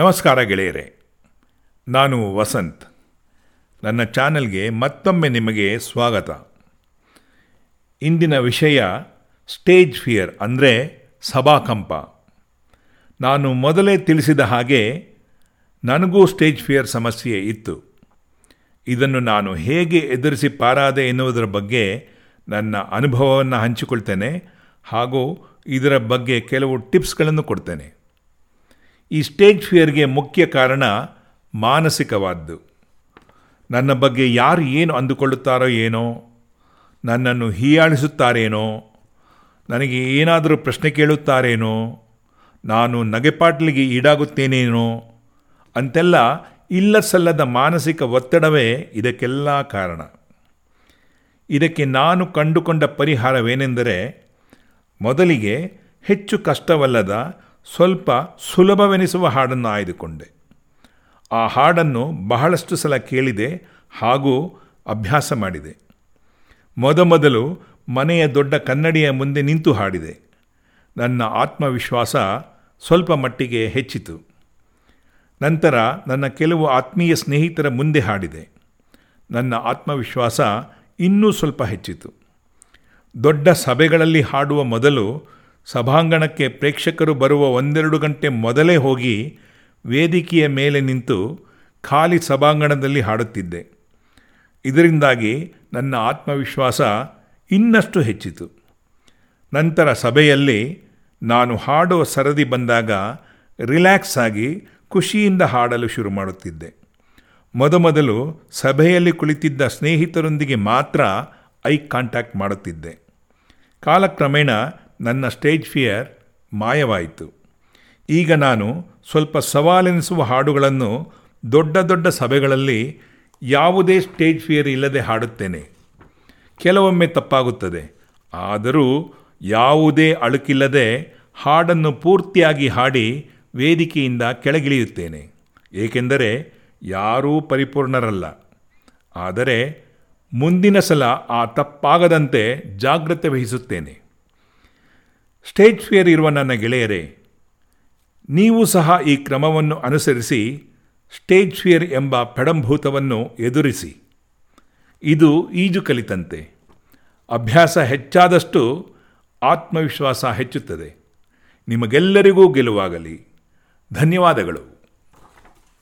ನಮಸ್ಕಾರ ಗೆಳೆಯರೇ, ನಾನು ವಸಂತ್. ನನ್ನ ಚಾನಲ್ಗೆ ಮತ್ತೊಮ್ಮೆ ನಿಮಗೆ ಸ್ವಾಗತ. ಇಂದಿನ ವಿಷಯ ಸ್ಟೇಜ್ ಫಿಯರ್ ಅಂದರೆ ಸಭಾಕಂಪ. ನಾನು ಮೊದಲೇ ತಿಳಿಸಿದ ಹಾಗೆ ನನಗೂ ಸ್ಟೇಜ್ ಫಿಯರ್ ಸಮಸ್ಯೆ ಇತ್ತು. ಇದನ್ನು ನಾನು ಹೇಗೆ ಎದುರಿಸಿ ಪಾರಾದೆ ಎನ್ನುವುದರ ಬಗ್ಗೆ ನನ್ನ ಅನುಭವವನ್ನು ಹಂಚಿಕೊಳ್ತೇನೆ ಹಾಗೂ ಇದರ ಬಗ್ಗೆ ಕೆಲವು ಟಿಪ್ಸ್ಗಳನ್ನು ಕೊಡ್ತೇನೆ. ಈ ಸ್ಟೇಜ್ ಫಿಯರ್ಗೆ ಮುಖ್ಯ ಕಾರಣ ಮಾನಸಿಕವಾದ್ದು. ನನ್ನ ಬಗ್ಗೆ ಯಾರು ಏನು ಅಂದುಕೊಳ್ಳುತ್ತಾರೋ ಏನೋ, ನನ್ನನ್ನು ಹೀಯಾಳಿಸುತ್ತಾರೇನೋ, ನನಗೆ ಏನಾದರೂ ಪ್ರಶ್ನೆ ಕೇಳುತ್ತಾರೇನೋ, ನಾನು ನಗೆಪಾಟ್ಲಿಗೆ ಈಡಾಗುತ್ತೇನೇನೋ ಅಂತೆಲ್ಲ ಇಲ್ಲ ಸಲ್ಲದ ಮಾನಸಿಕ ಒತ್ತಡವೇ ಇದಕ್ಕೆಲ್ಲ ಕಾರಣ. ಇದಕ್ಕೆ ನಾನು ಕಂಡುಕೊಂಡ ಪರಿಹಾರವೇನೆಂದರೆ, ಮೊದಲಿಗೆ ಹೆಚ್ಚು ಕಷ್ಟವಲ್ಲದ ಸ್ವಲ್ಪ ಸುಲಭವೆನಿಸುವ ಹಾಡನ್ನು ಆಯ್ದುಕೊಂಡೆ. ಆ ಹಾಡನ್ನು ಬಹಳಷ್ಟು ಸಲ ಕೇಳಿದೆ ಹಾಗೂ ಅಭ್ಯಾಸ ಮಾಡಿದೆ. ಮೊದಮೊದಲು ಮನೆಯ ದೊಡ್ಡ ಕನ್ನಡಿಯ ಮುಂದೆ ನಿಂತು ಹಾಡಿದೆ. ನನ್ನ ಆತ್ಮವಿಶ್ವಾಸ ಸ್ವಲ್ಪ ಮಟ್ಟಿಗೆ ಹೆಚ್ಚಿತು. ನಂತರ ನನ್ನ ಕೆಲವು ಆತ್ಮೀಯ ಸ್ನೇಹಿತರ ಮುಂದೆ ಹಾಡಿದೆ. ನನ್ನ ಆತ್ಮವಿಶ್ವಾಸ ಇನ್ನೂ ಸ್ವಲ್ಪ ಹೆಚ್ಚಿತು. ದೊಡ್ಡ ಸಭೆಗಳಲ್ಲಿ ಹಾಡುವ ಮೊದಲು ಸಭಾಂಗಣಕ್ಕೆ ಪ್ರೇಕ್ಷಕರು ಬರುವ 1-2 ಗಂಟೆ ಮೊದಲೇ ಹೋಗಿ ವೇದಿಕೆಯ ಮೇಲೆ ನಿಂತು ಖಾಲಿ ಸಭಾಂಗಣದಲ್ಲಿ ಹಾಡುತ್ತಿದ್ದೆ. ಇದರಿಂದಾಗಿ ನನ್ನ ಆತ್ಮವಿಶ್ವಾಸ ಇನ್ನಷ್ಟು ಹೆಚ್ಚಿತು. ನಂತರ ಸಭೆಯಲ್ಲಿ ನಾನು ಹಾಡುವ ಸರದಿ ಬಂದಾಗ ರಿಲ್ಯಾಕ್ಸ್ ಆಗಿ ಖುಷಿಯಿಂದ ಹಾಡಲು ಶುರು ಮಾಡುತ್ತಿದ್ದೆ. ಮೊದಮೊದಲು ಸಭೆಯಲ್ಲಿ ಕುಳಿತಿದ್ದ ಸ್ನೇಹಿತರೊಂದಿಗೆ ಮಾತ್ರ ಐ ಕಾಂಟ್ಯಾಕ್ಟ್ ಮಾಡುತ್ತಿದ್ದೆ. ಕಾಲಕ್ರಮೇಣ ನನ್ನ ಸ್ಟೇಜ್ ಫಿಯರ್ ಮಾಯವಾಯಿತು. ಈಗ ನಾನು ಸ್ವಲ್ಪ ಸವಾಲೆನಿಸುವ ಹಾಡುಗಳನ್ನು ದೊಡ್ಡ ಸಭೆಗಳಲ್ಲಿ ಯಾವುದೇ ಸ್ಟೇಜ್ ಫಿಯರ್ ಇಲ್ಲದೆ ಹಾಡುತ್ತೇನೆ. ಕೆಲವೊಮ್ಮೆ ತಪ್ಪಾಗುತ್ತದೆ, ಆದರೂ ಯಾವುದೇ ಅಳುಕಿಲ್ಲದೆ ಹಾಡನ್ನು ಪೂರ್ತಿಯಾಗಿ ಹಾಡಿ ವೇದಿಕೆಯಿಂದ ಕೆಳಗಿಳಿಯುತ್ತೇನೆ. ಏಕೆಂದರೆ ಯಾರೂ ಪರಿಪೂರ್ಣರಲ್ಲ. ಆದರೆ ಮುಂದಿನ ಸಲ ಆ ತಪ್ಪಾಗದಂತೆ ಜಾಗ್ರತೆ ವಹಿಸುತ್ತೇನೆ. ಸ್ಟೇಜ್ ಫಿಯರ್ ಇರುವ ನನ್ನ ಗೆಳೆಯರೇ, ನೀವು ಸಹ ಈ ಕ್ರಮವನ್ನು ಅನುಸರಿಸಿ ಸ್ಟೇಜ್ ಫಿಯರ್ ಎಂಬ ಪಡಂಭೂತವನ್ನು ಎದುರಿಸಿ. ಇದು ಈಜು ಕಲಿತಂತೆ. ಅಭ್ಯಾಸ ಹೆಚ್ಚಾದಷ್ಟು ಆತ್ಮವಿಶ್ವಾಸ ಹೆಚ್ಚುತ್ತದೆ. ನಿಮಗೆಲ್ಲರಿಗೂ ಗೆಲುವಾಗಲಿ. ಧನ್ಯವಾದಗಳು.